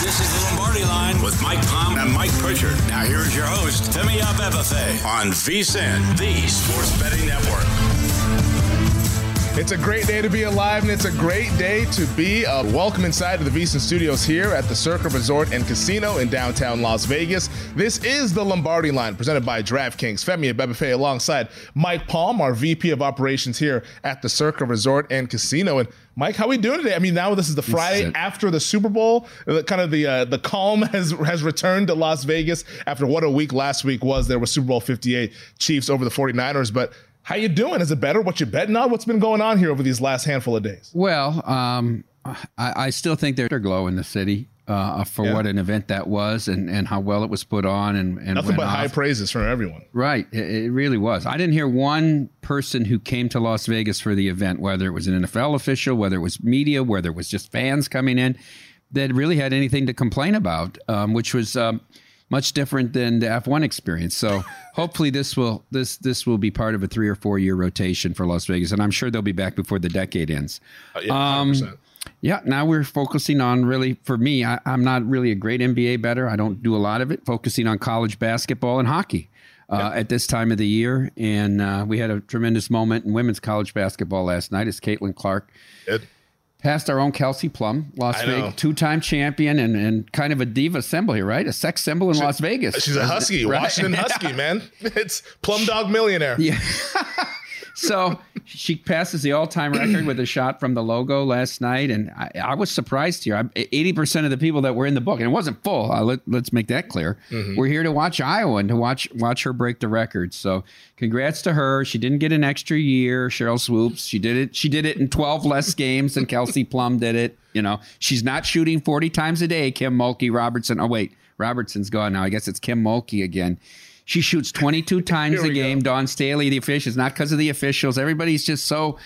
This is The Lombardi Line with Mike Palm and Mike Pritchard. Now here is your host, Femi Abebefe, on VSiN, the Sports Betting Network. It's a great day to be alive, and it's a great day to be a welcome inside of the VSiN Studios here at the Circa Resort and Casino in downtown Las Vegas. This is the Lombardi Line, presented by DraftKings. Femi Abebefe alongside Mike Palm, our VP of Operations here at the Circa Resort and Casino. And Mike, how are we doing today? I mean, now this is the Friday after the Super Bowl. Kind of the calm has returned to Las Vegas after what a week last week was. There was Super Bowl 58, Chiefs over the 49ers, but how you doing? Is it better? What you betting on? What's been going on here over these last handful of days? Well, I still think there's glow in the city for what an event that was and how well it was put on. And nothing but high praises from everyone. Right. It really was. I didn't hear one person who came to Las Vegas for the event, whether it was an NFL official, whether it was media, whether it was just fans coming in, that really had anything to complain about, which was much different than the F1 experience. So hopefully this will be part of a 3 or 4 year rotation for Las Vegas, and I'm sure they'll be back before the decade ends. Yeah, 100%. Yeah, now we're focusing on really, for me, I'm not really a great NBA bettor. I don't do a lot of it, focusing on college basketball and hockey at this time of the year. And we had a tremendous moment in women's college basketball last night as Caitlin Clark passed our own Kelsey Plum, Las Vegas, two-time champion and kind of a diva symbol here, right? A sex symbol in Las Vegas. She's a Husky, right? Washington Husky, man. It's Plum Dog Millionaire. Yeah. So she passes the all-time record with a shot from the logo last night, and I was surprised here. 80% of the people that were in the book, and it wasn't full, let's make that clear, were here to watch Iowa and to watch her break the record. So congrats to her. She didn't get an extra year, Cheryl Swoops. She did it in 12 less games than Kelsey Plum did it. You know, she's not shooting 40 times a day, Kim Mulkey, Robertson. Oh, wait, Robertson's gone now. I guess it's Kim Mulkey again. She shoots 22 times a game. Dawn Staley, the official, is not because of the officials. Everybody's just so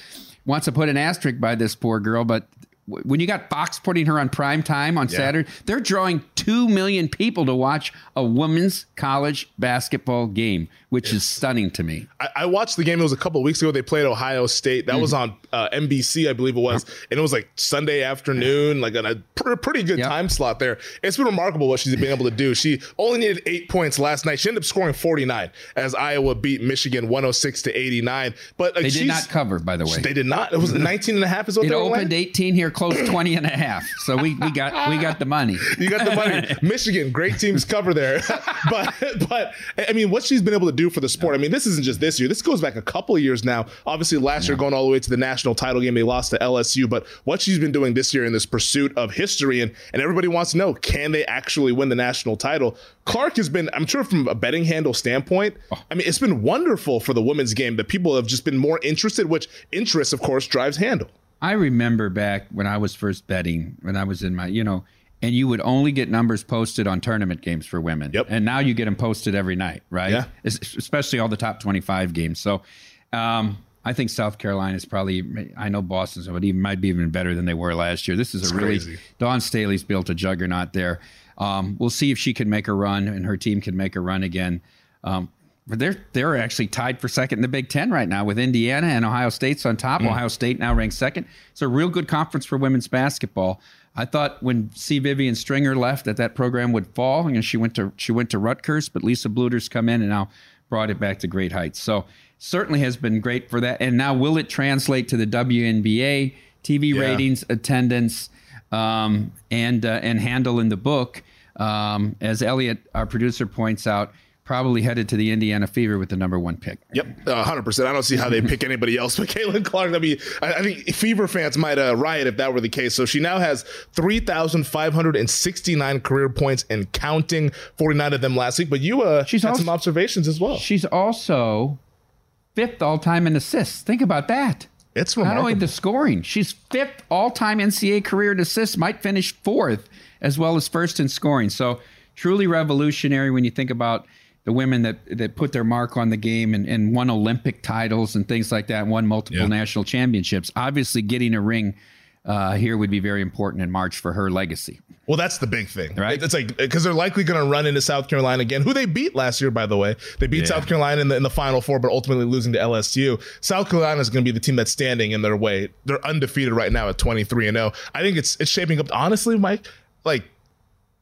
wants to put an asterisk by this poor girl. But when you got Fox putting her on prime time on Saturday, they're drawing 2 million people to watch a women's college basketball game, which is stunning to me. I watched the game. It was a couple of weeks ago. They played Ohio State. That was on NBC, I believe it was. And it was Sunday afternoon, on a pretty good time slot there. It's been remarkable what she's been able to do. She only needed 8 points last night. She ended up scoring 49 as Iowa beat Michigan 106-89. But they did not cover, by the way. They did not. It was 19 and a half is what they were. It opened 18 here, close 20 and a half. So we got the money. You got the money. Michigan, great teams cover there. But I mean, what she's been able to do for the sport, I mean, this isn't just this year. This goes back a couple of years now. Obviously, last year going all the way to the national title game, they lost to LSU. But what she's been doing this year in this pursuit of history, and everybody wants to know, can they actually win the national title? Clark has been, I'm sure from a betting handle standpoint, I mean, it's been wonderful for the women's game that people have just been more interested, which interest, of course, drives handle. I remember back when I was first betting, when I was in my, and you would only get numbers posted on tournament games for women. Yep. And now you get them posted every night, right? Yeah. Especially all the top 25 games. So I think South Carolina is probably, I know Boston's, but even might be even better than they were last year. This is a really, Dawn Staley's built a juggernaut there. We'll see if she can make a run and her team can make a run again. But they're actually tied for second in the Big Ten right now with Indiana and Ohio State's on top. Ohio State now ranked second. It's a real good conference for women's basketball. I thought when C. Vivian Stringer left that that program would fall, and she went to Rutgers, but Lisa Bluder's come in and now brought it back to great heights. So certainly has been great for that. And now will it translate to the WNBA TV ratings, attendance, and handle in the book? As Elliot, our producer, points out, probably headed to the Indiana Fever with the number one pick. Yep, 100%. I don't see how they pick anybody else but Caitlin Clark. I think Fever fans might riot if that were the case. So she now has 3,569 career points and counting, 49 of them last week. But you she's had some observations as well. She's also fifth all-time in assists. Think about that. It's remarkable. Not only the scoring, she's fifth all-time NCAA career in assists, might finish fourth, as well as first in scoring. So truly revolutionary when you think about the women that put their mark on the game and won Olympic titles and things like that, and won multiple national championships. Obviously, getting a ring here would be very important in March for her legacy. Well, that's the big thing, right? It's like, because they're likely going to run into South Carolina again, who they beat last year, by the way. They beat South Carolina in the Final Four, but ultimately losing to LSU. South Carolina is going to be the team that's standing in their way. They're undefeated right now at 23-0. I think it's shaping up, honestly, Mike, like,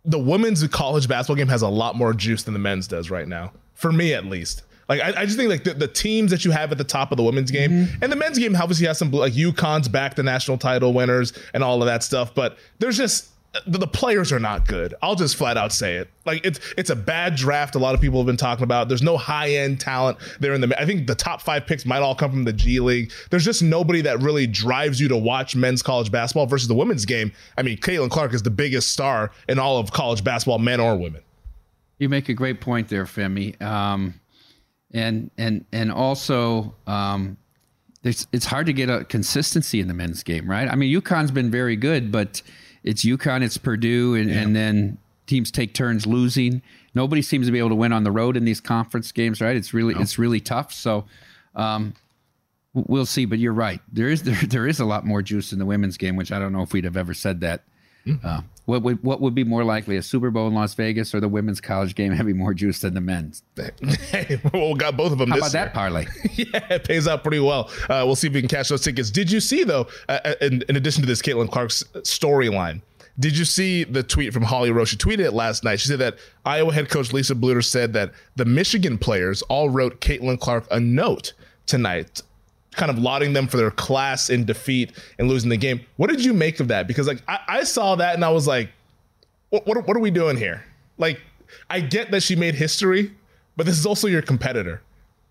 the women's college basketball game has a lot more juice than the men's does right now, for me at least. Like I just think like the teams that you have at the top of the women's game and the men's game obviously has some, like UConn's back the national title winners and all of that stuff, but there's just the players are not good. I'll just flat out say it. Like it's a bad draft. A lot of people have been talking about. There's no high end talent there in the. I think the top five picks might all come from the G League. There's just nobody that really drives you to watch men's college basketball versus the women's game. I mean, Caitlin Clark is the biggest star in all of college basketball, men or women. You make a great point there, Femi. And also. It's hard to get a consistency in the men's game, right? I mean, UConn's been very good, but it's UConn, it's Purdue, and then teams take turns losing. Nobody seems to be able to win on the road in these conference games, right? It's really tough. So we'll see. But you're right. There is a lot more juice in the women's game, which I don't know if we'd have ever said that. What would be more likely, a Super Bowl in Las Vegas or the women's college game having more juice than the men's? Hey, well, we got both of them. How this about year. That parlay? Yeah, it pays out pretty well. We'll see if we can catch those tickets. Did you see, though, in addition to this Caitlin Clark's storyline, did you see the tweet from Holly Rowe? She tweeted it last night. She said that Iowa head coach Lisa Bluder said that the Michigan players all wrote Caitlin Clark a note tonight, kind of lauding them for their class in defeat and losing the game. What did you make of that? Because like I saw that and I was like, what are we doing here? Like, I get that she made history, but this is also your competitor.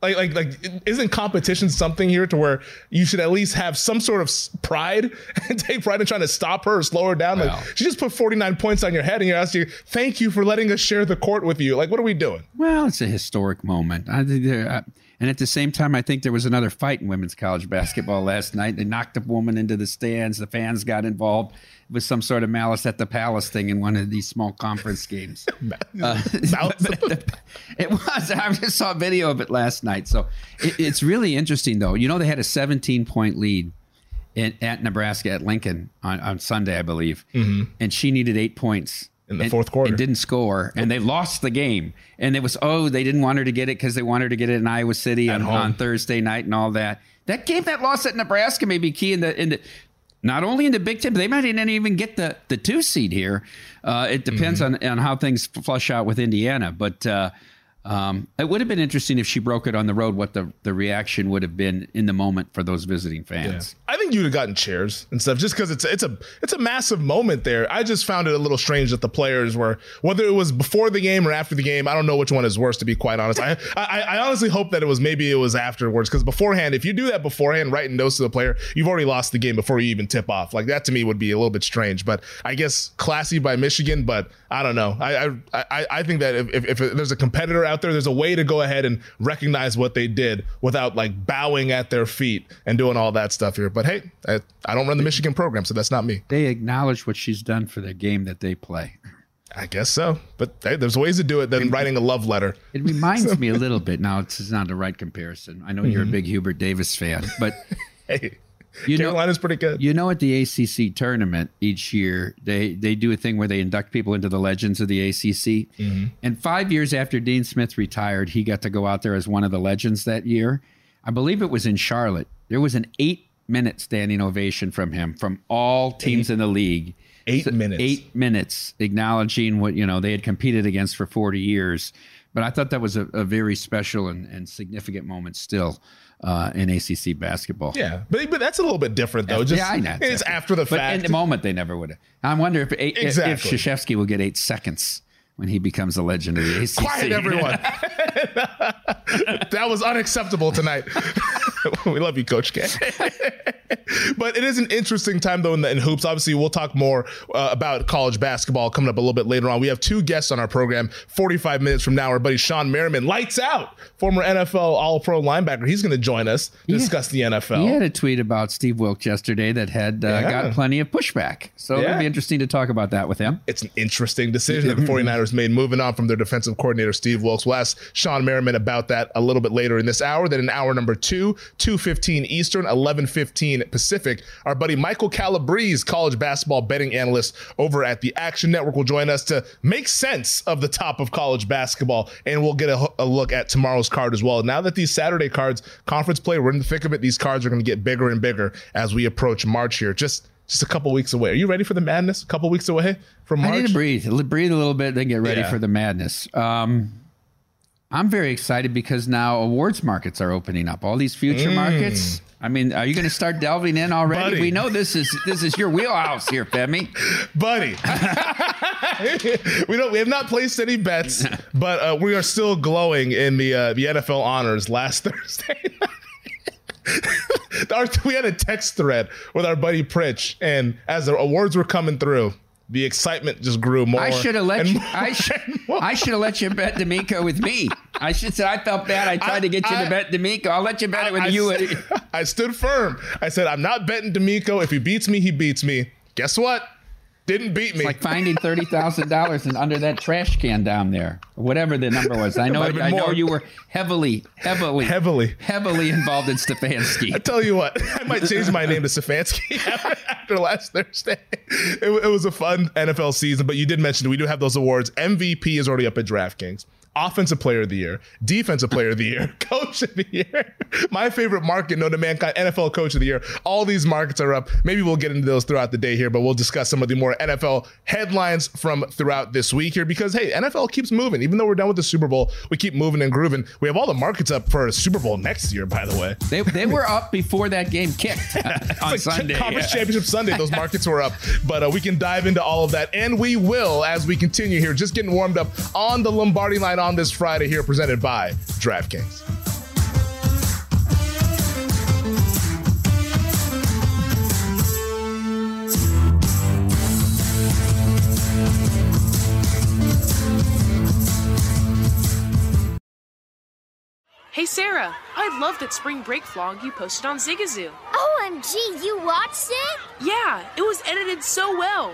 Like, isn't competition something here to where you should at least have some sort of pride and take pride in trying to stop her or slow her down? Wow. Like, she just put 49 points on your head and you're asking, thank you for letting us share the court with you. Like, what are we doing? Well, it's a historic moment. And at the same time, I think there was another fight in women's college basketball last night. They knocked a woman into the stands. The fans got involved with some sort of Malice at the Palace thing in one of these small conference games. It was. I just saw a video of it last night. So it's really interesting, though. You know, they had a 17-point lead at Nebraska at Lincoln on Sunday, I believe. Mm-hmm. And she needed 8 points. In the fourth quarter. And didn't score. And they lost the game. And it was, they didn't want her to get it because they wanted her to get it in Iowa City on Thursday night and all that. That game, that loss at Nebraska may be key in the not only in the Big Ten, but they might not even get the 2 seed here. It depends on how things flush out with Indiana. But it would have been interesting if she broke it on the road, what the reaction would have been in the moment for those visiting fans. Yeah. I think you'd have gotten cheers and stuff just because it's a massive moment there. I just found it a little strange that the players were, whether it was before the game or after the game, I don't know which one is worse, to be quite honest. I honestly hope that it was afterwards, because beforehand, if you do that beforehand, writing notes to the player, you've already lost the game before you even tip off. Like, that to me would be a little bit strange, but I guess classy by Michigan. But I don't know. I think that if there's a competitor out there, there's a way to go ahead and recognize what they did without like bowing at their feet and doing all that stuff here. But hey, I don't run the Michigan program, so that's not me. They acknowledge what she's done for the game that they play. I guess so. But hey, there's ways to do it than writing a love letter. It reminds me a little bit. Now, it's not the right comparison. I know you're a big Hubert Davis fan, but hey, Carolina's pretty good. You know, at the ACC tournament each year, they do a thing where they induct people into the legends of the ACC. Mm-hmm. And 5 years after Dean Smith retired, he got to go out there as one of the legends that year. I believe it was in Charlotte. There was an 8-minute standing ovation from him, from all teams in the league. 8 minutes. 8 minutes acknowledging what, you know, they had competed against for 40 years. But I thought that was a very special and significant moment still in ACC basketball. Yeah, but that's a little bit different, though. Just, yeah, I know. It's after the fact. But in the moment, they never would have. I wonder if Krzyzewski will get 8 seconds when he becomes a legend of the ACC. Quiet, everyone. That was unacceptable tonight. We love you, Coach K. But it is an interesting time, though, in hoops. Obviously, we'll talk more about college basketball coming up a little bit later on. We have two guests on our program 45 minutes from now. Our buddy Shawne Merriman, Lights Out, former NFL All-Pro linebacker. He's going to join us to discuss the NFL. He had a tweet about Steve Wilkes yesterday that had got plenty of pushback. So it'll be interesting to talk about that with him. It's an interesting decision that the 49ers made moving on from their defensive coordinator, Steve Wilkes. We'll ask Shawne Merriman about that a little bit later in this hour. Then in hour number 2, 2:15 Eastern, 11:15 Pacific, our buddy Michael Calabrese, college basketball betting analyst over at the Action Network, will join us to make sense of the top of college basketball, and we'll get a look at tomorrow's card as well. Now that these Saturday cards, conference play, we're in the thick of it. These cards are going to get bigger and bigger as we approach March here. Just a couple weeks away. Are you ready for the madness? A couple weeks away from March? I need to breathe a little bit, then get ready for the madness. I'm very excited because now awards markets are opening up. All these future markets. I mean, are you going to start delving in already? Buddy. We know this is your wheelhouse here, Femi. Buddy. We have not placed any bets, but we are still glowing in the NFL honors last Thursday. We had a text thread with our buddy Pritch, and as the awards were coming through, the excitement just grew more. I should have let you bet D'Amico with me. I should say I felt bad. I tried to get you to bet D'Amico. I'll let you bet it with you. I stood firm. I said, I'm not betting D'Amico. If he beats me, he beats me. Guess what? Didn't beat me. It's like finding $30,000 and under that trash can down there, whatever the number was. I know you were heavily involved in Stefanski. I tell you what, I might change my name to Stefanski after last Thursday. It was a fun NFL season, but you did mention we do have those awards. MVP is already up at DraftKings. Offensive player of the year, defensive player of the year, coach of the year, my favorite market known to mankind, NFL coach of the year. All these markets are up. Maybe we'll get into those throughout the day here, but we'll discuss some of the more NFL headlines from throughout this week here because, hey, NFL keeps moving. Even though we're done with the Super Bowl, we keep moving and grooving. We have all the markets up for Super Bowl next year, by the way. They were up before that game kicked on Sunday. Conference Championship Sunday, those markets were up. But we can dive into all of that, and we will as we continue here, just getting warmed up on the Lombardi Line on this Friday here, presented by DraftKings. Hey, Sarah, I loved that spring break vlog you posted on Zigazoo. OMG, you watched it? Yeah, it was edited so well.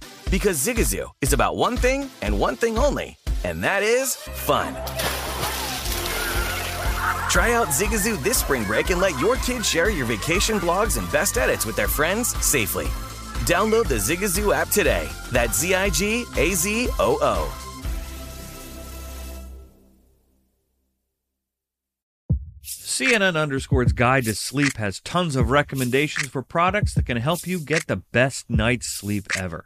Because Zigazoo is about one thing and one thing only, and that is fun. Try out Zigazoo this spring break and let your kids share your vacation blogs and best edits with their friends safely. Download the Zigazoo app today. That's Zigazoo. CNN_'s Guide to Sleep has tons of recommendations for products that can help you get the best night's sleep ever.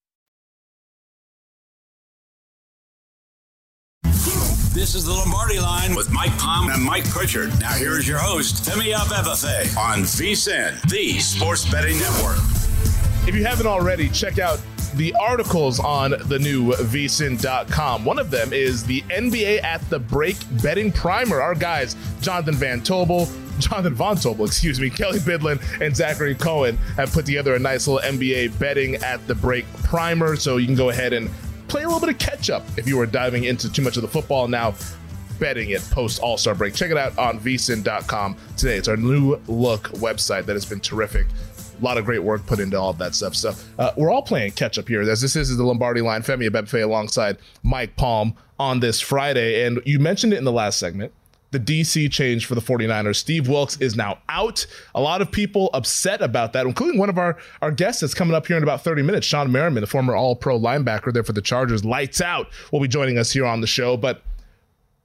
This is The Lombardi Line with Mike Palm and Mike Pritchard. Now here is your host, Femi Abebefe, on VSiN, the Sports Betting Network. If you haven't already, check out the articles on the new vsin.com. One of them is the NBA at the Break Betting Primer. Our guys, Jonathan Von Tobel, Kelly Bidlin, and Zachary Cohen have put together a nice little NBA Betting at the Break Primer, so you can go ahead and play a little bit of catch-up if you were diving into too much of the football now, betting it post-All-Star break. Check it out on vsin.com today. It's our new look website that has been terrific. A lot of great work put into all of that stuff. So we're all playing catch-up here. As this is the Lombardi Line, Femi Abebefe alongside Mike Palm on this Friday. And you mentioned it in the last segment, the DC change for the 49ers. Steve Wilkes is now out. A lot of people upset about that, including one of our guests that's coming up here in about 30 minutes, Shawne Merriman, the former all-pro linebacker there for the Chargers. Lights Out will be joining us here on the show. But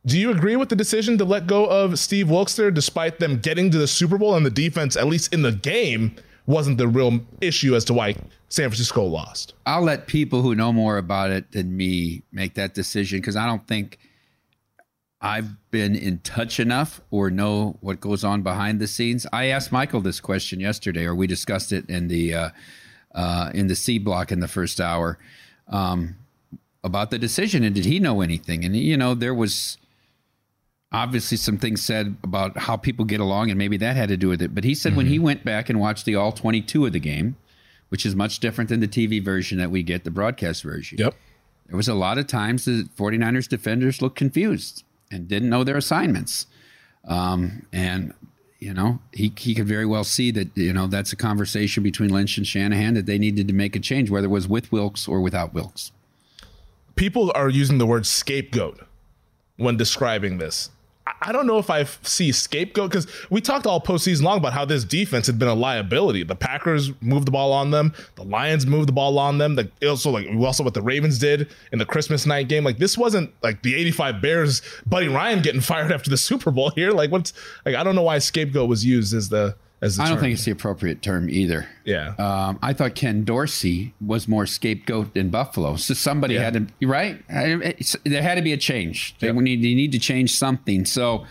do you agree with the decision to let go of Steve Wilkes there, despite them getting to the Super Bowl and the defense, at least in the game, wasn't the real issue as to why San Francisco lost? I'll let people who know more about it than me make that decision, because I don't think I've been in touch enough or know what goes on behind the scenes. I asked Michael this question yesterday, or we discussed it in the C block in the first hour about the decision, and did he know anything? And, you know, there was obviously some things said about how people get along, and maybe that had to do with it. But he said when he went back and watched the all 22 of the game, which is much different than the TV version that we get, the broadcast version. Yep. There was a lot of times the 49ers defenders looked confused and didn't know their assignments. And, you know, he could very well see that, you know, that's a conversation between Lynch and Shanahan, that they needed to make a change, whether it was with Wilkes or without Wilkes. People are using the word scapegoat when describing this. I don't know if I see scapegoat, because we talked all postseason long about how this defense had been a liability. The Packers moved the ball on them. The Lions moved the ball on them. Also what the Ravens did in the Christmas night game. Like, this wasn't like the 85 Bears, Buddy Ryan getting fired after the Super Bowl here. Like, I don't know why scapegoat was used as the term. I don't think it's the appropriate term either. Yeah. I thought Ken Dorsey was more scapegoat than Buffalo. So somebody had to, right? There had to be a change. You need to change something. So,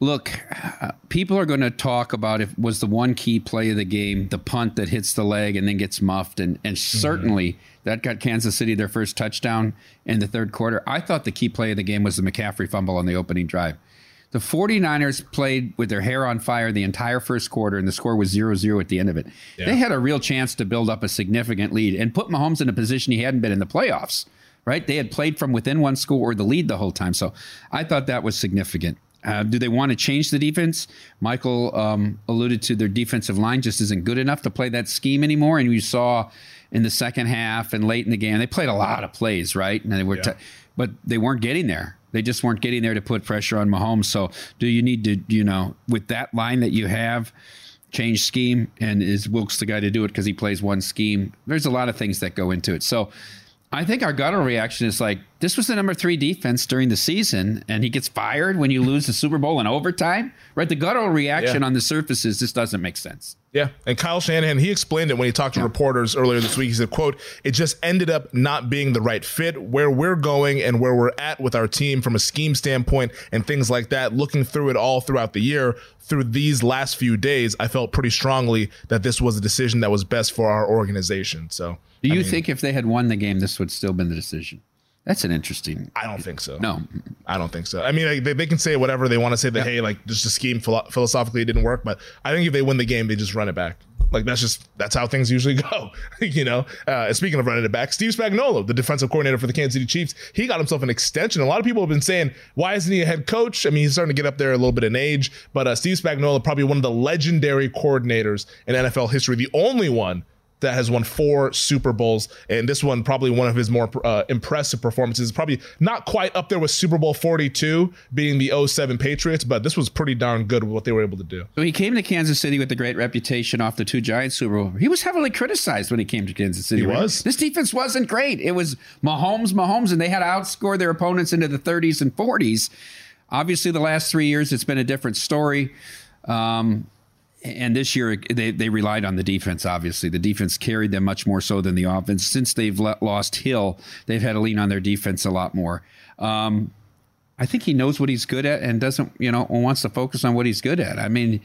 look, people are going to talk about if was the one key play of the game, the punt that hits the leg and then gets muffed. And certainly that got Kansas City their first touchdown in the third quarter. I thought the key play of the game was the McCaffrey fumble on the opening drive. The 49ers played with their hair on fire the entire first quarter, and the score was 0-0 at the end of it. Yeah. They had a real chance to build up a significant lead and put Mahomes in a position he hadn't been in the playoffs, right? They had played from within one score or the lead the whole time. So I thought that was significant. Do they want to change the defense? Michael alluded to their defensive line just isn't good enough to play that scheme anymore. And you saw in the second half and late in the game, they played a lot of plays, right? And they were, but they weren't getting there. They just weren't getting there to put pressure on Mahomes. So do you need to, you know, with that line that you have, change scheme? And is Wilkes the guy to do it because he plays one scheme? There's a lot of things that go into it. So I think our guttural reaction is like, this was the number 3 defense during the season, and he gets fired when you lose the Super Bowl in overtime, right? The guttural reaction on the surface is this doesn't make sense. Yeah, and Kyle Shanahan, he explained it when he talked to reporters earlier this week. He said, quote, it just ended up not being the right fit, where we're going and where we're at with our team from a scheme standpoint and things like that. Looking through it all throughout the year, through these last few days, I felt pretty strongly that this was a decision that was best for our organization. So, do you think if they had won the game, this would still have been the decision? That's an interesting. I don't think so. No, I don't think so. I mean, like, they can say whatever they want to say that, hey, like, just the scheme philosophically didn't work. But I think if they win the game, they just run it back. Like, that's how things usually go. You know, speaking of running it back, Steve Spagnuolo, the defensive coordinator for the Kansas City Chiefs, he got himself an extension. A lot of people have been saying, why isn't he a head coach? I mean, he's starting to get up there a little bit in age. But Steve Spagnuolo, probably one of the legendary coordinators in NFL history, the only one that has won 4 Super Bowls, and this one probably one of his more impressive performances. Probably not quite up there with Super Bowl 42 being the 07 Patriots, but this was pretty darn good with what they were able to do. So he came to Kansas City with a great reputation off the 2 Giants Super Bowl. He was heavily criticized when he came to Kansas City. He was. This defense wasn't great. It was Mahomes, and they had to outscore their opponents into the 30s and 40s. Obviously, the last 3 years, it's been a different story. And this year, they relied on the defense, obviously. The defense carried them much more so than the offense. Since they've lost Hill, they've had to lean on their defense a lot more. I think he knows what he's good at and doesn't, you know, wants to focus on what he's good at. I mean,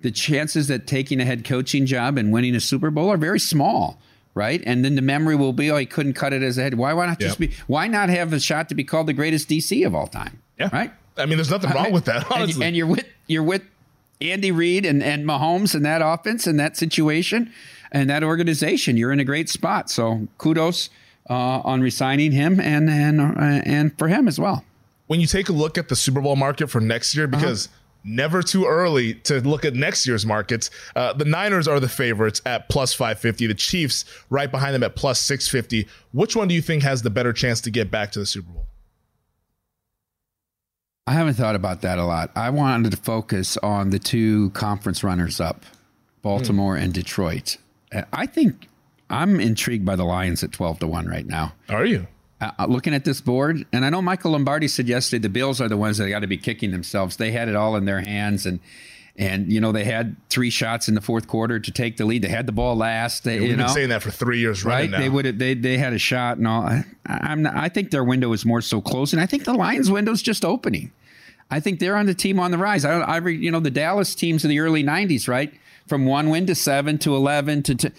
the chances that taking a head coaching job and winning a Super Bowl are very small, right? And then the memory will be, oh, he couldn't cut it as a head. Why not just be? Why not have a shot to be called the greatest DC of all time? Yeah, right. I mean, there's nothing wrong with that, honestly. And you're with Andy Reid and Mahomes and that offense and that situation and that organization. You're in a great spot. So kudos on resigning him and for him as well. When you take a look at the Super Bowl market for next year, because never too early to look at next year's markets. The Niners are the favorites at plus 550. The Chiefs right behind them at plus 650. Which one do you think has the better chance to get back to the Super Bowl? I haven't thought about that a lot. I wanted to focus on the 2 conference runners-up, Baltimore and Detroit. I think I'm intrigued by the Lions at 12-1 right now. Are you? Looking at this board, and I know Michael Lombardi suggested the Bills are the ones that got to be kicking themselves. They had it all in their hands, and you know, they had 3 shots in the fourth quarter to take the lead. They had the ball last. They, we've been saying that for 3 years running now. They had a shot and all. I think their window is more so closing. I think the Lions' window is just opening. I think they're on the team on the rise. The Dallas teams of the early 90s, right? From 1 win to 7 to 11 to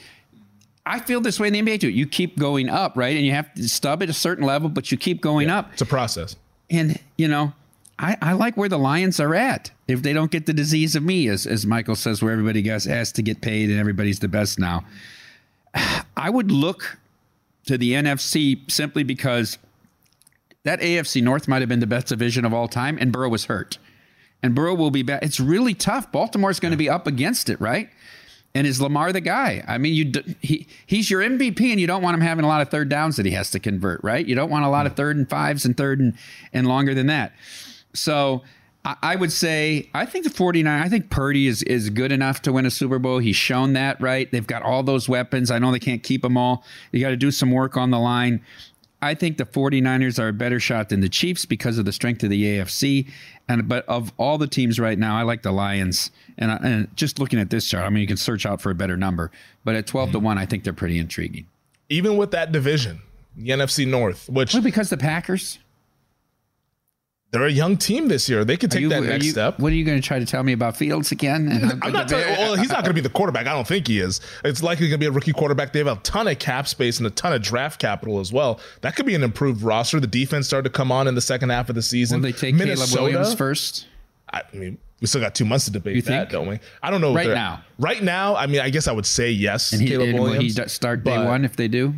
I feel this way in the NBA too. You keep going up, right? And you have to stub at a certain level, but you keep going up. It's a process. And, you know, I like where the Lions are at. If they don't get the disease of me, as Michael says, where everybody gets asked to get paid and everybody's the best now. I would look to the NFC simply because that AFC North might have been the best division of all time, and Burrow was hurt. And Burrow will be back. It's really tough. Baltimore's going to be up against it, right? And is Lamar the guy? I mean, he's your MVP, and you don't want him having a lot of third downs that he has to convert, right? You don't want a lot of third and fives and third and longer than that. So I would say I think the 49ers, I think Purdy is good enough to win a Super Bowl. He's shown that, right? They've got all those weapons. I know they can't keep them all. You got to do some work on the line. I think the 49ers are a better shot than the Chiefs because of the strength of the AFC. But of all the teams right now, I like the Lions. And just looking at this chart, I mean, you can search out for a better number. But at 12-1, I think they're pretty intriguing. Even with that division, the NFC North, which... Well, because the Packers... They're a young team this year. They could take that next step. What are you going to try to tell me about Fields again? I'm not telling you. Well, he's not going to be the quarterback. I don't think he is. It's likely going to be a rookie quarterback. They have a ton of cap space and a ton of draft capital as well. That could be an improved roster. The defense started to come on in the second half of the season. Will they take Minnesota? Caleb Williams first? I mean, we still got 2 months to debate that, don't we? I don't know. Right now, I mean, I guess I would say yes. And Caleb Williams. Will he start day 1 if they do?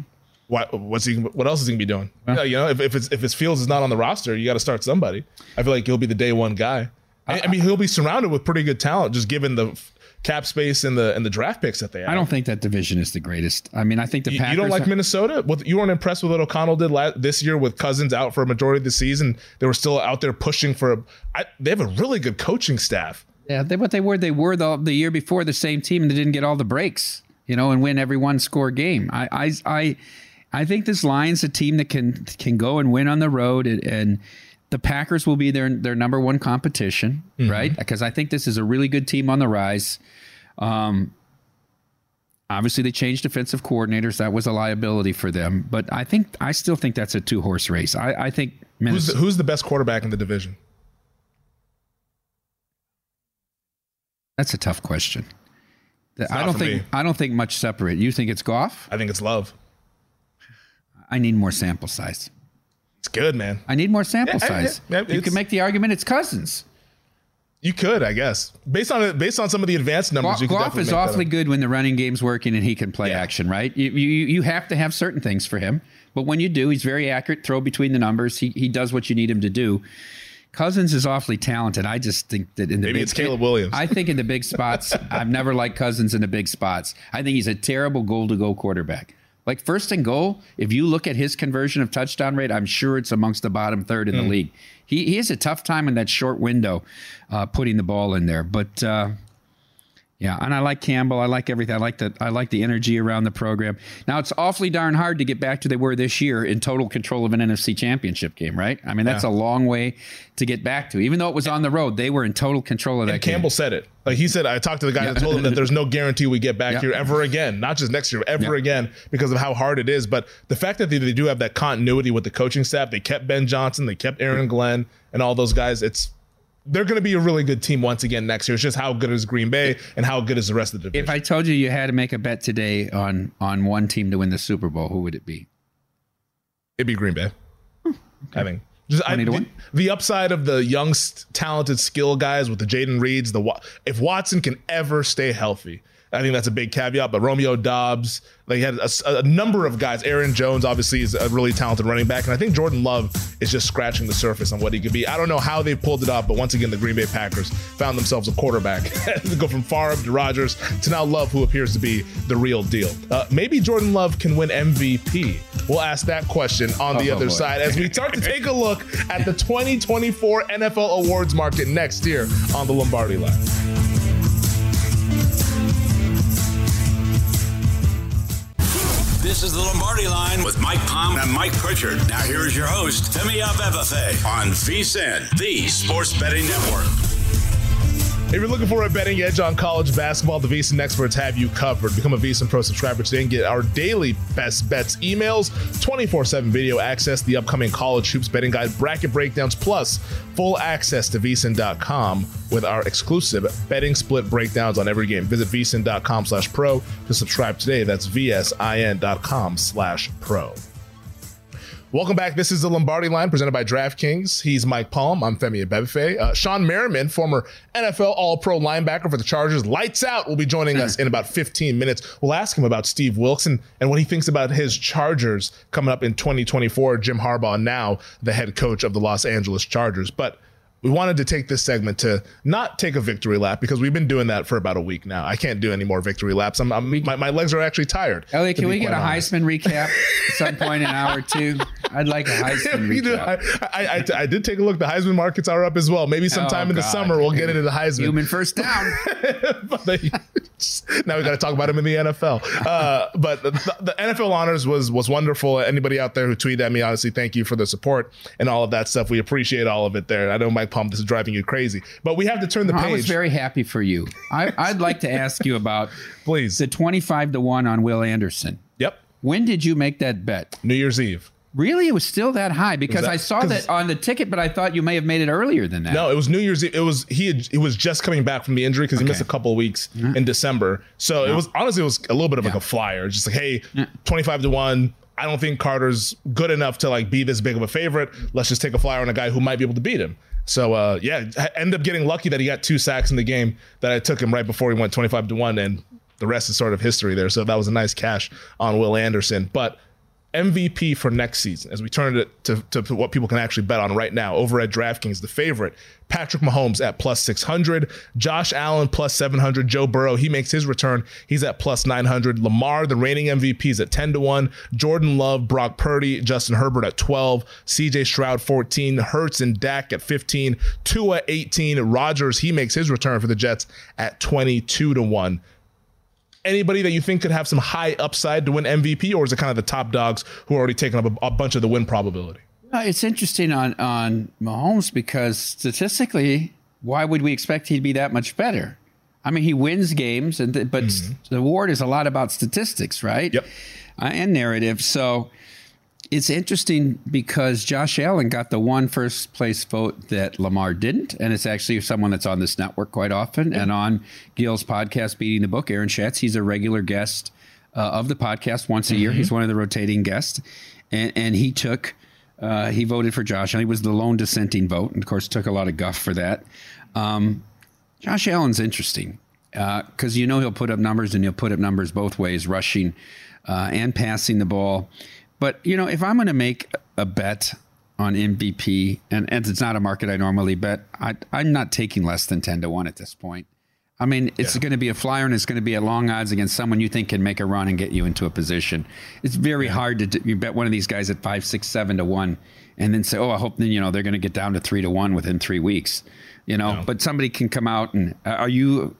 What else is he gonna be doing? Well, if Fields is not on the roster, you got to start somebody. I feel like he'll be the day 1 guy. I mean, he'll be surrounded with pretty good talent, just given the cap space and the draft picks that they have. I don't think that division is the greatest. I mean, I think the Packers. You don't like Minnesota? Well, you weren't impressed with what O'Connell did this year with Cousins out for a majority of the season. They were still out there pushing for. They have a really good coaching staff. Yeah, they were the year before the same team, and they didn't get all the breaks, and win every 1-score game. I think this Lions a team that can go and win on the road, and the Packers will be their number 1 competition, right? Because I think this is a really good team on the rise. Obviously, they changed defensive coordinators. That was a liability for them, but I still think that's a 2-horse race. I think Minnesota. Who's the best quarterback in the division? That's a tough question. I don't think much separate. You think it's Goff? I think it's Love. I need more sample size. It's good, man. I need more sample size. You could make the argument it's Cousins. You could, I guess, based on some of the advanced numbers. Goff is awfully good when the running game's working and he can play action, right? You have to have certain things for him, but when you do, he's very accurate. Throw between the numbers. He does what you need him to do. Cousins is awfully talented. I just think that in the maybe big, it's Caleb Williams. I think in the big spots, I've never liked Cousins in the big spots. I think he's a terrible goal-to-go quarterback. Like first and goal, if you look at his conversion of touchdown rate, I'm sure it's amongst the bottom third in the league. He has a tough time in that short window putting the ball in there. But yeah, and I like Campbell. I like everything. I like the energy around the program. Now it's awfully darn hard to get back to they were this year in total control of an NFC championship game, right? I mean, that's a long way to get back to. Even though it was on the road, they were in total control of that game. And Campbell said it. Like he said, I talked to the guy that told him that there's no guarantee we get back here ever again, not just next year, ever again, because of how hard it is. But the fact that they do have that continuity with the coaching staff, they kept Ben Johnson, they kept Aaron Glenn and all those guys. They're going to be a really good team once again next year. It's just how good is Green Bay and how good is the rest of the division. If I told you you had to make a bet today on one team to win the Super Bowl, who would it be? It'd be Green Bay. Okay. I think. The upside of the young, talented skill guys with the Jaden Reeds, if Watson can ever stay healthy, I think that's a big caveat. But Romeo Doubs, they had a number of guys. Aaron Jones, obviously, is a really talented running back. And I think Jordan Love is just scratching the surface on what he could be. I don't know how they pulled it off, but once again, the Green Bay Packers found themselves a quarterback. They go from Favre to Rodgers to now Love, who appears to be the real deal. Maybe Jordan Love can win MVP. We'll ask that question on the other side as we start to take a look at the 2024 NFL Awards market next year on the Lombardi Line. This is the Lombardi Line with Mike Palm and Mike Pritchard. Now here is your host, Femi Abebefe, on VSiN, the Sports Betting Network. If you're looking for a betting edge on college basketball, the VSiN experts have you covered. Become a VSiN Pro subscriber today and get our daily best bets emails, 24/7 video access, the upcoming college hoops betting guide, bracket breakdowns, plus full access to VSiN.com with our exclusive betting split breakdowns on every game. Visit VSiN.com/pro to subscribe today. That's VSIN.com/pro. Welcome back. This is the Lombardi Line presented by DraftKings. He's Mike Palm. I'm Femi Abebefe. Shawne Merriman, former NFL All-Pro linebacker for the Chargers, Lights Out, will be joining us in about 15 minutes. We'll ask him about Steve Wilkes and what he thinks about his Chargers coming up in 2024. Jim Harbaugh, now the head coach of the Los Angeles Chargers. But we wanted to take this segment to not take a victory lap because we've been doing that for about a week now. I can't do any more victory laps. My legs are actually tired. Ellie, can we get a Heisman recap at some point in hour two? I'd like a Heisman recap. I did take a look. The Heisman markets are up as well. Maybe sometime in the summer we'll get into the Heisman. Human first down. Now we got to talk about him in the NFL. But the NFL honors was wonderful. Anybody out there who tweeted at me, honestly, thank you for the support and all of that stuff. We appreciate all of it there. I know Mike Palm, this is driving you crazy, but we have to turn the page. I was very happy for you. I'd like to ask you about please the 25-1 on Will Anderson. Yep. When did you make that bet? New Year's Eve. Really? It was still that high because I saw that on the ticket, but I thought you may have made it earlier than that. No, it was New Year's Eve. It was just coming back from the injury because he missed a couple of weeks in December. So it was honestly, it was a little bit of like a flyer. Just like, hey, 25-1. I don't think Carter's good enough to like be this big of a favorite. Let's just take a flyer on a guy who might be able to beat him. So, I end up getting lucky that he got 2 sacks in the game that I took him right before he went 25-1, and the rest is sort of history there. So that was a nice cash on Will Anderson. But MVP for next season, as we turn it to what people can actually bet on right now, over at DraftKings, the favorite, Patrick Mahomes at +600, Josh Allen +700, Joe Burrow, he makes his return, he's at +900, Lamar, the reigning MVP, is at 10-1, Jordan Love, Brock Purdy, Justin Herbert at 12, CJ Stroud 14, Hurts and Dak at 15, Tua 18, Rodgers, he makes his return for the Jets at 22-1. Anybody that you think could have some high upside to win MVP, or is it kind of the top dogs who are already taking up a bunch of the win probability? It's interesting on Mahomes because statistically, why would we expect he'd be that much better? I mean, he wins games, but the award is a lot about statistics, right? Yep. And narrative. So it's interesting because Josh Allen got the one first place vote that Lamar didn't. And it's actually someone that's on this network quite often and on Gill's podcast, Beating the Book, Aaron Schatz. He's a regular guest of the podcast once a year. He's one of the rotating guests. And he took He voted for Josh Allen. He was the lone dissenting vote, and of course took a lot of guff for that. Josh Allen's interesting because you know he'll put up numbers, and he'll put up numbers both ways, rushing and passing the ball. But, you know, if I'm going to make a bet on MVP, and it's not a market I normally bet, I'm not taking less than 10-1 at this point. I mean, it's going to be a flyer, and it's going to be at long odds against someone you think can make a run and get you into a position. It's very hard to you bet one of these guys at 5, 6, 7-1, and then say, oh, I hope, you know, they're going to get down to 3-1 within 3 weeks, you know. No. But somebody can come out and are you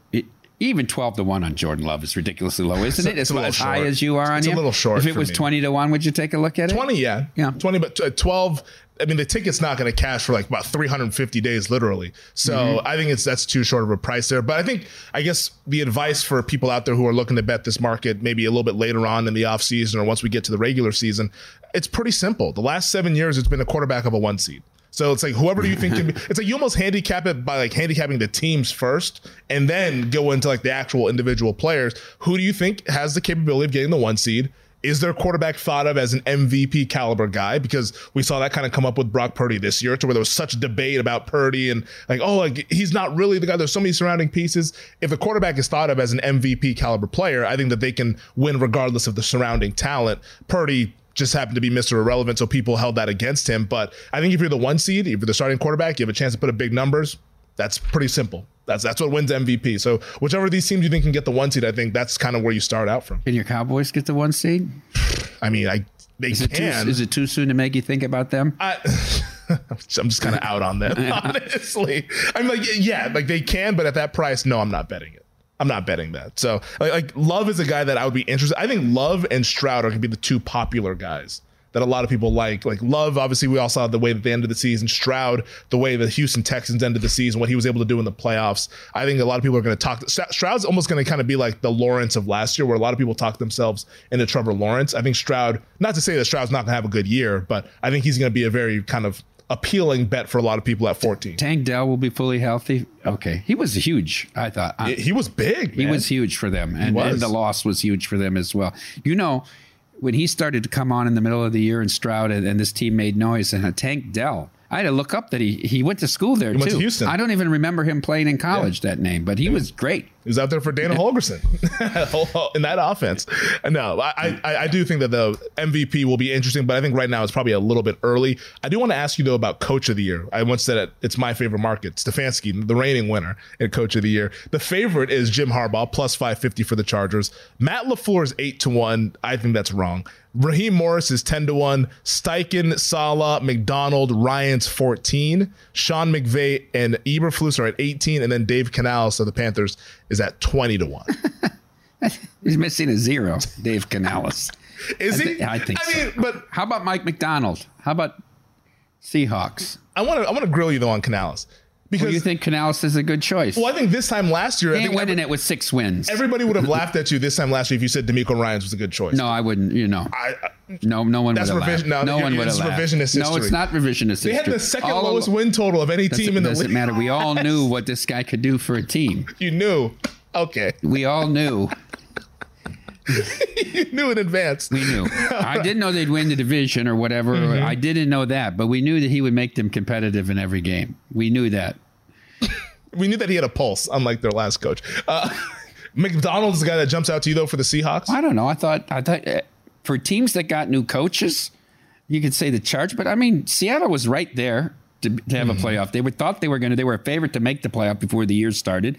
even 12-1 on Jordan Love is ridiculously low, isn't it? As high as you are on him. It's a little short. If it was 20-1, would you take a look at it? 20, yeah, 20, but 12. I mean, the ticket's not going to cash for like about 350 days, literally. So I think that's too short of a price there. But I think, I guess the advice for people out there who are looking to bet this market maybe a little bit later on in the offseason or once we get to the regular season, it's pretty simple. The last 7 years, it's been a quarterback of a 1 seed. So it's like, whoever do you think can be, it's like you almost handicap it by like handicapping the teams first and then go into like the actual individual players. Who do you think has the capability of getting the 1 seed? Is their quarterback thought of as an MVP caliber guy? Because we saw that kind of come up with Brock Purdy this year, to where there was such debate about Purdy and like, oh, like he's not really the guy. There's so many surrounding pieces. If the quarterback is thought of as an MVP caliber player, I think that they can win regardless of the surrounding talent. Purdy just happened to be Mr. Irrelevant, so people held that against him. But I think if you're the 1 seed, if you're the starting quarterback, you have a chance to put up big numbers. That's pretty simple. That's what wins MVP. So whichever of these teams you think can get the 1 seed, I think that's kind of where you start out from. Can your Cowboys get the 1 seed? I mean, they can. Is it too soon to make you think about them? I'm just kind of out on that, honestly. I'm like, yeah, like they can, but at that price, no, I'm not betting it. I'm not betting that. So like Love is a guy that I would be interested. I think Love and Stroud are going to be the two popular guys that a lot of people like. Like Love, obviously, we all saw the way that they ended the season. Stroud, the way the Houston Texans ended the season, what he was able to do in the playoffs. I think a lot of people are going to talk. Stroud's almost going to kind of be like the Lawrence of last year, where a lot of people talk themselves into Trevor Lawrence. I think Stroud, not to say that Stroud's not going to have a good year, but I think he's going to be a very kind of appealing bet for a lot of people at 14. Tank Dell will be fully healthy. Okay. He was huge, I thought. He was big, man. He was huge for them. And the loss was huge for them as well. You know, when he started to come on in the middle of the year in Stroud and this team made noise, and Tank Dell, I had to look up that he went to school there, too. He went to Houston. I don't even remember him playing in college, that name, but he was great. He was out there for Dana Holgerson in that offense. No, I do think that the MVP will be interesting, but I think right now it's probably a little bit early. I do want to ask you, though, about Coach of the Year. I once said it's my favorite market. Stefanski, the reigning winner at Coach of the Year. The favorite is Jim Harbaugh, plus 550 for the Chargers. Matt LaFleur is 8-1. I think that's wrong. Raheem Morris is 10-1. Steichen, Saleh, McDonald, Ryan's 14. Sean McVay and Eberflus are at 18. And then Dave Canales of the Panthers is at 20-1. He's missing a zero, Dave Canales. Is he? I think so. I mean, but how about Mike McDonald? How about Seahawks? I want to grill you, though, on Canales. Because you think Canales is a good choice? Well, I think this time last year, I think winning it with 6 wins. Everybody would have laughed at you this time last year if you said D'Amico Ryans was a good choice. No, I wouldn't. You know, no one would have laughed. No one would have laughed. Revisionist history. No, it's not revisionist history. They had the second lowest win total of any team in the league. Doesn't matter. We all knew what this guy could do for a team. You knew. Okay. We all knew. You knew in advance. We knew. I didn't know they'd win the division or whatever. Mm-hmm. I didn't know that, but we knew that he would make them competitive in every game. We knew that. We knew that he had a pulse, unlike their last coach. McDonald's the guy that jumps out to you, though, for the Seahawks? I don't know. I thought for teams that got new coaches, you could say the Chargers, but I mean, Seattle was right there to have a playoff. They were a favorite to make the playoff before the year started.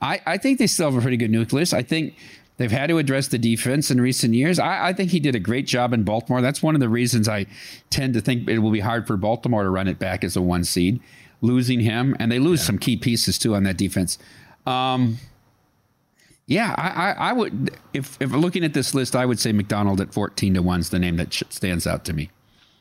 I think they still have a pretty good nucleus. I think they've had to address the defense in recent years. I think he did a great job in Baltimore. That's one of the reasons I tend to think it will be hard for Baltimore to run it back as a 1 seed, losing him. And they lose some key pieces, too, on that defense. I would, if looking at this list, I would say McDonald at 14-1 is the name that stands out to me.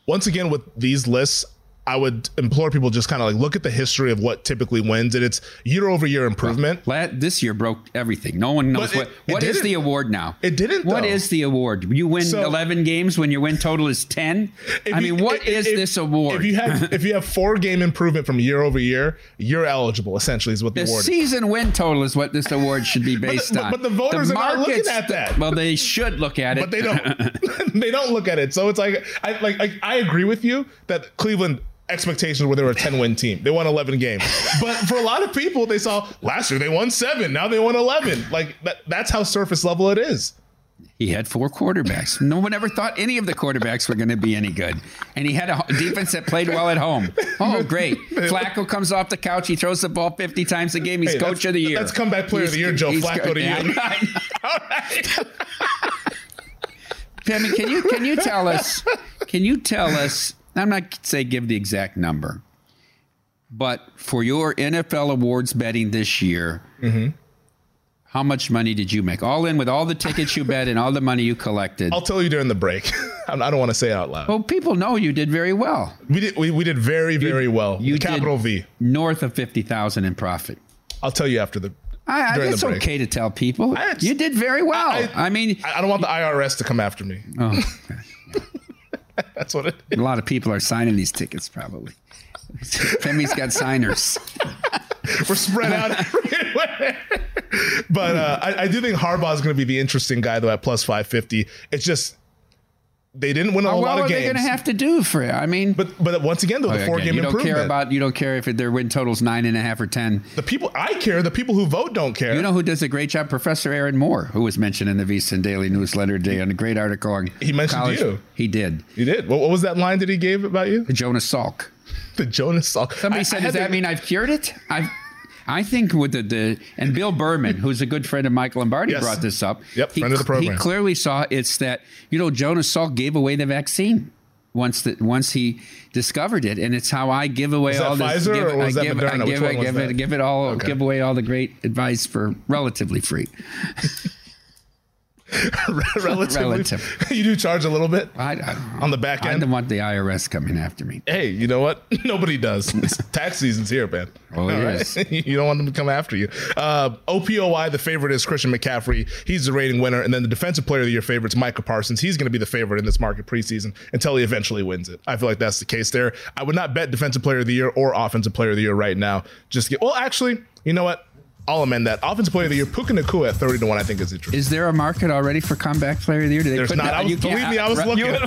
Once again, with these lists, I would implore people just kind of like look at the history of what typically wins, and it's year over year improvement. This year broke everything. No one knows what is the award now. It didn't. What is the award? You win 11 games when your win total is 10. I mean, what is this award? If you have 4-game improvement from year over year, you're eligible. Essentially, is what the award. The season win total is what this award should be based on. But the voters are not looking at that. Well, they should look at it, but they don't. They don't look at it. So it's like I agree with you that Cleveland. Expectations where they were a 10-win team. They won 11 games. But for a lot of people, they saw last year they won 7. Now they won 11. Like that's how surface level it is. He had 4 quarterbacks. No one ever thought any of the quarterbacks were going to be any good. And he had a defense that played well at home. Oh, great. Flacco comes off the couch. He throws the ball 50 times a game. He's coach of the year. That's comeback player of the year, Joe Flacco to you. All right. Femi, can you tell us I'm not saying give the exact number, but for your NFL awards betting this year, how much money did you make? All in with all the tickets you bet and all the money you collected. I'll tell you during the break. I don't want to say it out loud. Well, people know you did very well. We did very, very well. You capital V. North of $50,000 in profit. I'll tell you after the it's okay to tell people. You did very well. I don't want the IRS to come after me. Oh, okay. That's what it is. A lot of people are signing these tickets, probably. Femi's got signers. We're spread out everywhere. But I do think Harbaugh is going to be the interesting guy, though, at plus 550. It's just they didn't win a lot of games. What are they going to have to do for it? I mean, but once again, though, the 4-game improvement. You don't care if their win total's 9.5 or 10. The people I care. The people who vote don't care. You know who does a great job? Professor Aaron Moore, who was mentioned in the VSiN Daily Newsletter today on a great article on college. He mentioned you. He did. He did. What was that line that he gave about you? The Jonas Salk. Somebody said, does that mean I've cured it? I think with and Bill Berman, who's a good friend of Mike Lombardi, brought this up. Yep, friend of the program. He clearly saw it's that, Jonas Salk gave away the vaccine once he discovered it. And it's how I give away all this. Give away all the great advice for relatively free. Relative. You do charge a little bit on the back end. I don't want the IRS coming after me. Hey, you know what? Nobody does. Tax season's here, man. Oh, yes. Right? You don't want them to come after you. OPOI, the favorite is Christian McCaffrey. He's the rating winner. And then the defensive player of the year favorite's Micah Parsons. He's going to be the favorite in this market preseason until he eventually wins it. I feel like that's the case there. I would not bet defensive player of the year or offensive player of the year right now. Well, actually, you know what? I'll amend that. Offensive player of the year, Puka Nacua at 30-1, I think is interesting. Is there a market already for comeback player of the year? I was looking.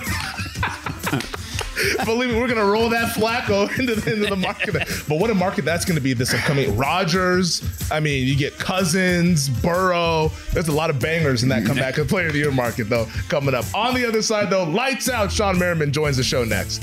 Believe me, we're going to roll that Flacco into the market. But what a market that's going to be this upcoming. Rodgers. I mean, you get Cousins, Burrow. There's a lot of bangers in that comeback player of the year market, though, coming up. On the other side, though, Lights Out. Shawne Merriman joins the show next.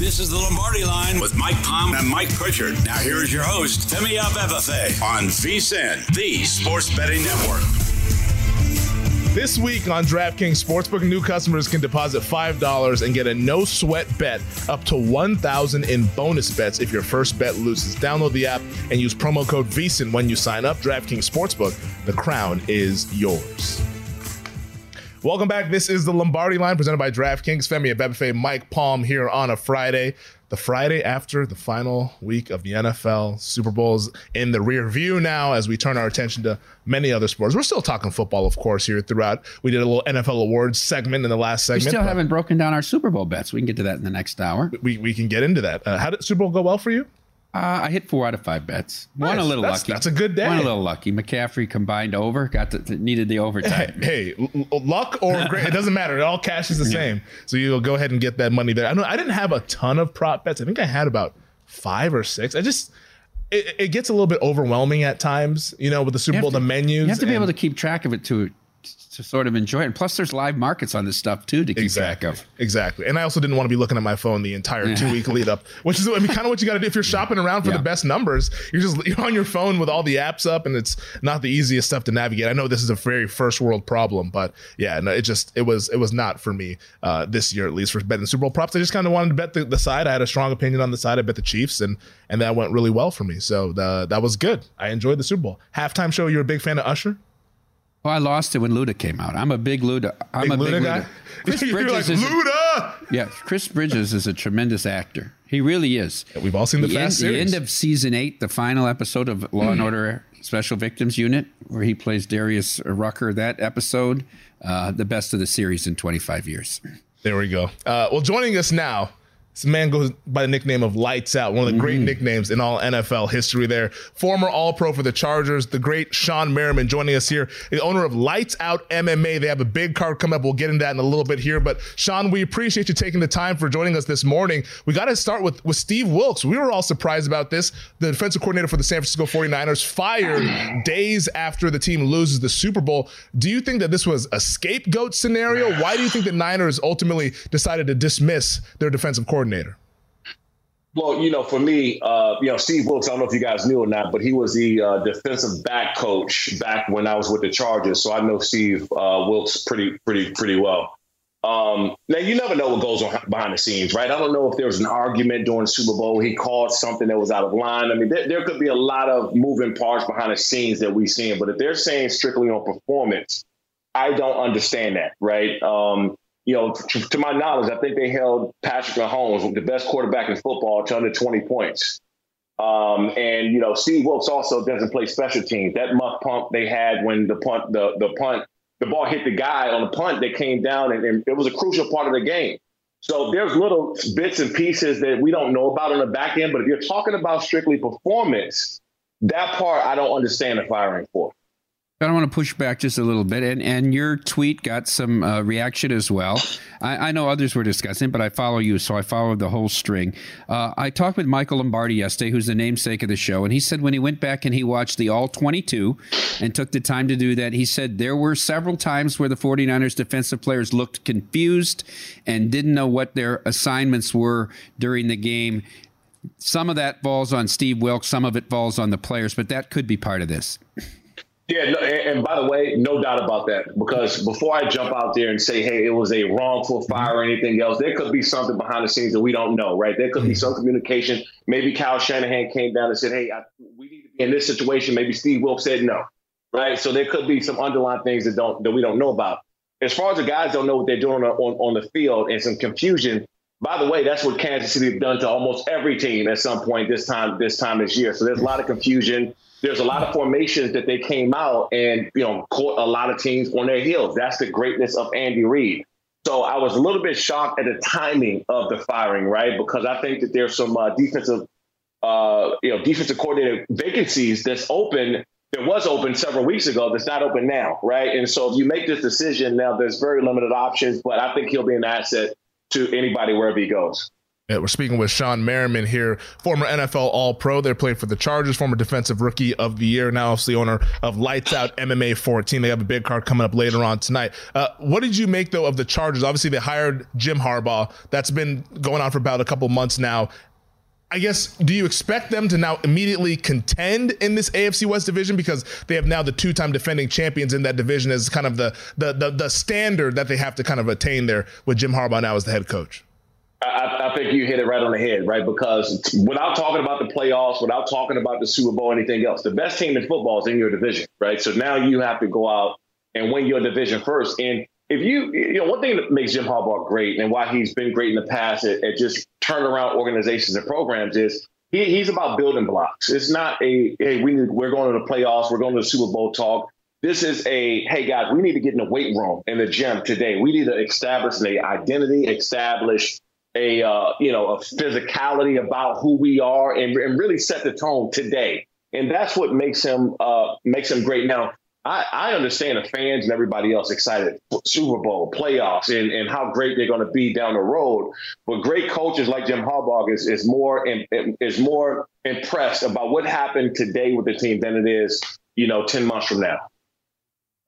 This is The Lombardi Line with Mike Palm and Mike Pritchard. Now here is your host, Femi Abebefe, on VSiN, the Sports Betting Network. This week on DraftKings Sportsbook, new customers can deposit $5 and get a no-sweat bet up to $1,000 in bonus bets if your first bet loses. Download the app and use promo code VSiN when you sign up. DraftKings Sportsbook, the crown is yours. Welcome back. This is the Lombardi Line presented by DraftKings. Femi Abebefe, Mike Palm here on a Friday. The Friday after the final week of the NFL. Super Bowl's in the rear view now as we turn our attention to many other sports. We're still talking football, of course, here throughout. We did a little NFL awards segment in the last segment. We still haven't broken down our Super Bowl bets. We can get to that in the next hour. We can get into that. How did Super Bowl go well for you? I hit 4 out of 5 bets. Nice. One a little lucky. That's a good day. One a little lucky. McCaffrey combined over, needed the overtime. Hey, luck or great, it doesn't matter. It all cash is the same. So you'll go ahead and get that money there. I know I didn't have a ton of prop bets. I think I had about 5 or 6. It gets a little bit overwhelming at times, you know, with the Super Bowl, the menus. You have to be able to keep track of it to sort of enjoy it. And plus, there's live markets on this stuff, too, to keep track of. Exactly. And I also didn't want to be looking at my phone the entire 2-week lead up, which is kind of what you got to do. If you're shopping around for the best numbers, you're on your phone with all the apps up, and it's not the easiest stuff to navigate. I know this is a very first world problem, but it was not for me this year, at least for betting Super Bowl props. I just kind of wanted to bet the side. I had a strong opinion on the side. I bet the Chiefs, and that went really well for me. So that was good. I enjoyed the Super Bowl. Halftime show, you're a big fan of Usher? Well, I lost it when Luda came out. I'm a big Luda. I'm a big Luda guy. Chris Bridges is a tremendous actor. He really is. Yeah, we've all seen the Fast series. The end of season 8, the final episode of Law and Order Special Victims Unit, where he plays Darius Rucker. That episode, the best of the series in 25 years. There we go. Well, joining us now. This man goes by the nickname of Lights Out, one of the great nicknames in all NFL history there. Former All-Pro for the Chargers, the great Shawne Merriman joining us here, the owner of Lights Out MMA. They have a big card coming up. We'll get into that in a little bit here. But, Shawne, we appreciate you taking the time for joining us this morning. We got to start with Steve Wilkes. We were all surprised about this. The defensive coordinator for the San Francisco 49ers fired days after the team loses the Super Bowl. Do you think that this was a scapegoat scenario? Why do you think the Niners ultimately decided to dismiss their defensive coordinator? Well, you know, for me, Steve Wilkes, I don't know if you guys knew or not, but he was the defensive back coach back when I was with the Chargers. So I know Steve Wilkes pretty well. Now, you never know what goes on behind the scenes, right? I don't know if there was an argument during the Super Bowl. He called something that was out of line. I mean, there could be a lot of moving parts behind the scenes that we've seen. But if they're saying strictly on performance, I don't understand that, right? To my knowledge, I think they held Patrick Mahomes, the best quarterback in football, to under 20 points. Steve Wilkes also doesn't play special teams. That muff punt they had when the ball hit the guy on the punt, they came down, and it was a crucial part of the game. So there's little bits and pieces that we don't know about on the back end. But if you're talking about strictly performance, that part I don't understand the firing for. I don't want to push back just a little bit. And your tweet got some reaction as well. I know others were discussing, but I follow you, so I followed the whole string. I talked with Michael Lombardi yesterday, who's the namesake of the show, and he said when he went back and he watched the All 22 and took the time to do that, he said there were several times where the 49ers defensive players looked confused and didn't know what their assignments were during the game. Some of that falls on Steve Wilkes, some of it falls on the players, but that could be part of this. Yeah, no, and by the way, no doubt about that, because before I jump out there and say, hey, it was a wrongful fire or anything else, there could be something behind the scenes that we don't know, right? There could be some communication. Maybe Kyle Shanahan came down and said, hey, we need to be in this situation. Maybe Steve Wilkes said no, right? So there could be some underlying things that we don't know about. As far as the guys don't know what they're doing on the field and some confusion, by the way, that's what Kansas City have done to almost every team at some point this time this year. So there's a lot of confusion. There's a lot of formations that they came out and, caught a lot of teams on their heels. That's the greatness of Andy Reid. So I was a little bit shocked at the timing of the firing, right? Because I think that there's some defensive coordinator vacancies that's open. That was open several weeks ago. That's not open now, right? And so if you make this decision now, there's very limited options. But I think he'll be an asset to anybody wherever he goes. Yeah, we're speaking with Shawne Merriman here, former NFL All-Pro. They played for the Chargers, former Defensive Rookie of the Year, now obviously owner of Lights Out MMA 14. They have a big card coming up later on tonight. What did you make, though, of the Chargers? Obviously, they hired Jim Harbaugh. That's been going on for about a couple months now. I guess, do you expect them to now immediately contend in this AFC West division? Because they have now the two-time defending champions in that division as kind of the standard that they have to kind of attain there with Jim Harbaugh now as the head coach. I think you hit it right on the head, right? Because without talking about the playoffs, without talking about the Super Bowl, anything else, the best team in football is in your division, right? So now you have to go out and win your division first. And if you know, one thing that makes Jim Harbaugh great and why he's been great in the past at just turnaround organizations and programs is he's about building blocks. It's not a, hey, we're going to the playoffs, we're going to the Super Bowl talk. This is a, hey, guys, we need to get in the weight room in the gym today. We need to establish an identity, establish a physicality about who we are and really set the tone today. And that's what makes him great. Now, I understand the fans and everybody else excited for Super Bowl playoffs and how great they're going to be down the road. But great coaches like Jim Harbaugh is more impressed about what happened today with the team than it is, 10 months from now.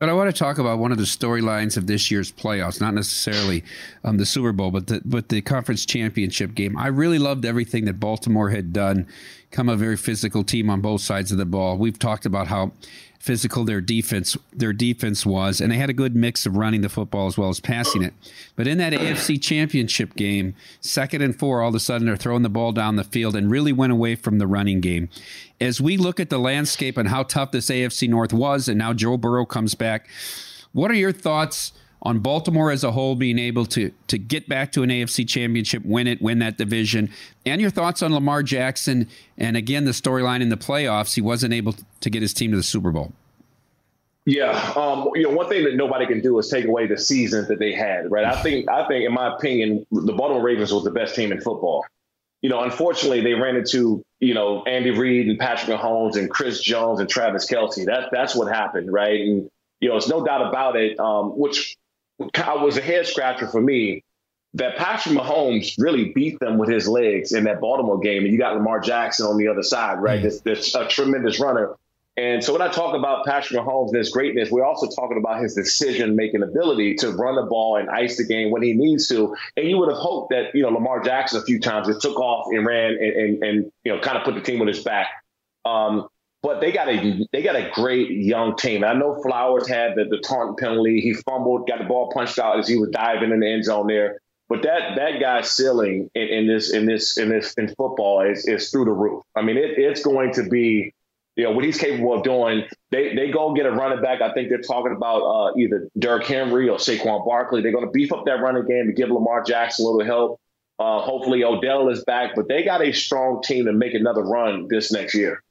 But I want to talk about one of the storylines of this year's playoffs, not necessarily the Super Bowl, but the conference championship game. I really loved everything that Baltimore had done, become a very physical team on both sides of the ball. We've talked about how physical their defense was, and they had a good mix of running the football as well as passing it. But in that AFC championship game, 2nd and 4, all of a sudden they're throwing the ball down the field and really went away from the running game. As we look at the landscape and how tough this AFC North was, and now Joe Burrow comes back, what are your thoughts on Baltimore as a whole being able to get back to an AFC championship, win that division, and your thoughts on Lamar Jackson and, again, the storyline in the playoffs? He wasn't able to get his team to the Super Bowl. Yeah. One thing that nobody can do is take away the season that they had, right? I think, in my opinion, the Baltimore Ravens was the best team in football. Unfortunately, they ran into, Andy Reid and Patrick Mahomes and Chris Jones and Travis Kelsey. That's what happened, right? And, it's no doubt about it, which was a head scratcher for me that Patrick Mahomes really beat them with his legs in that Baltimore game. And you got Lamar Jackson on the other side, right? Mm-hmm. That's a tremendous runner. And so when I talk about Patrick Mahomes and his greatness, we're also talking about his decision-making ability to run the ball and ice the game when he needs to. And you would have hoped that, Lamar Jackson a few times just took off and ran and kind of put the team on his back. But they got a great young team. I know Flowers had the taunt penalty. He fumbled, got the ball punched out as he was diving in the end zone there. But that guy's ceiling in football is through the roof. I mean, it's going to be, what he's capable of doing. They go get a running back. I think they're talking about either Derrick Henry or Saquon Barkley. They're going to beef up that running game to give Lamar Jackson a little help. Hopefully Odell is back, but they got a strong team to make another run this next year.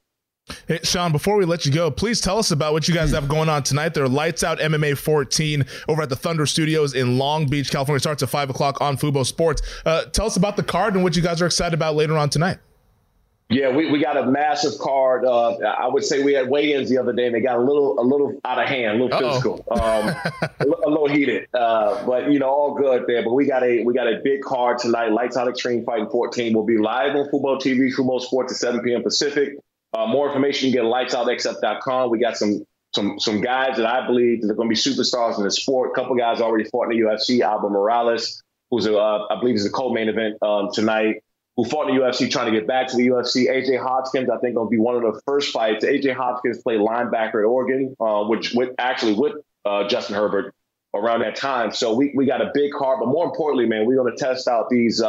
Hey, Shawne, before we let you go, please tell us about what you guys have going on tonight. They're Lights Out MMA 14 over at the Thunder Studios in Long Beach, California. It starts at 5 o'clock on Fubo Sports. Tell us about the card and what you guys are excited about later on tonight. Yeah, we got a massive card. I would say we had weigh-ins the other day, and they got a little out of hand, a little physical, a little heated. But all good there. But we got a big card tonight. Lights Out Extreme Fighting 14 will be live on Fubo TV, Fubo Sports at 7 p.m. Pacific. More information you can get at lightsoutxf.com. We got some guys that I believe that are going to be superstars in the sport. A couple guys already fought in the UFC. Alba Morales, who's I believe is a co-main event tonight, who fought in the UFC, trying to get back to the UFC. AJ Hopkins, I think, will be one of the first fights. AJ Hopkins played linebacker at Oregon, with Justin Herbert around that time. So we got a big card, but more importantly, man, we're going to test out these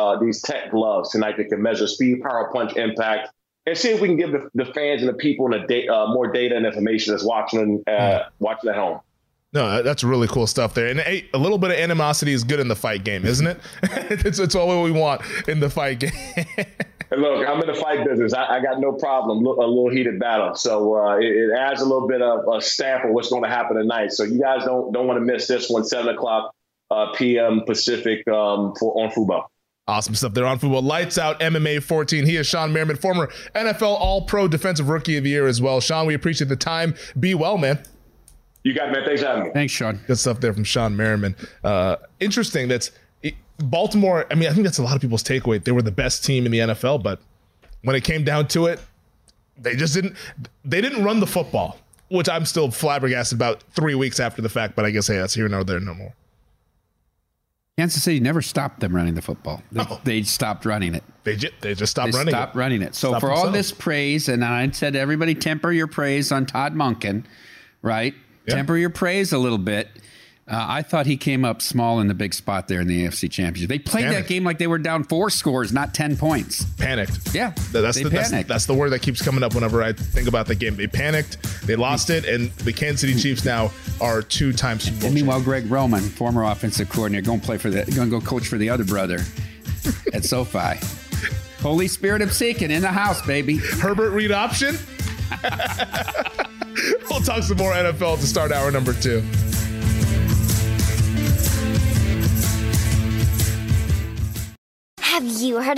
tech gloves tonight that can measure speed, power, punch, impact, and see if we can give the fans and the people and more data and information that's watching at home. No, that's really cool stuff there. And a little bit of animosity is good in the fight game, isn't it? It's all we want in the fight game. Look, I'm in the fight business. I got no problem. Look, a little heated battle. So it adds a little bit of a stamp of what's going to happen tonight. So you guys don't want to miss this one, 7 o'clock. p.m. Pacific for on football. Awesome stuff there on football. Lights Out MMA 14. He is Shawne Merriman, former NFL All-Pro Defensive Rookie of the Year as well. Shawne, we appreciate the time. Be well, man. You got it, man. Thanks for having me. Thanks, Shawne. Good stuff there from Shawne Merriman. Interesting. That's Baltimore. I mean, I think that's a lot of people's takeaway. They were the best team in the NFL, but when it came down to it, they just didn't. They didn't run the football, which I'm still flabbergasted about 3 weeks after the fact. But I guess, hey, that's here nor there no more. Kansas City never stopped them running the football. They stopped running it. They just stopped running it. So for all this praise, and I said, everybody temper your praise on Todd Monken, right? Yep. Temper your praise a little bit. I thought he came up small in the big spot there in the AFC Championship. They played that game like they were down 4 scores, not 10 points. Panicked. Yeah, that's the word that keeps coming up whenever I think about the game. They panicked, they lost it, and the Kansas City Chiefs now are 2-time Super Bowl. And meanwhile, Greg Roman, former offensive coordinator, going to go coach for the other brother at SoFi. Holy Spirit of Seeking in the house, baby. Herbert Reed option. We'll talk some more NFL to start hour number 2. Have you heard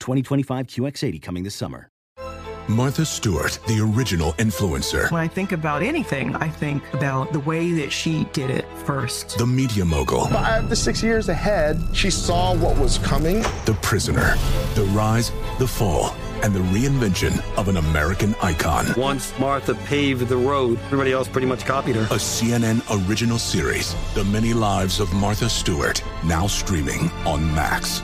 2025 QX80 coming this summer. Martha Stewart, the original influencer. When I think about anything, I think about the way that she did it first. The media mogul. 5 to 6 years ahead, she saw what was coming. The prisoner, the rise, the fall, and the reinvention of an American icon. Once Martha paved the road, everybody else pretty much copied her. A CNN original series, The Many Lives of Martha Stewart, now streaming on Max.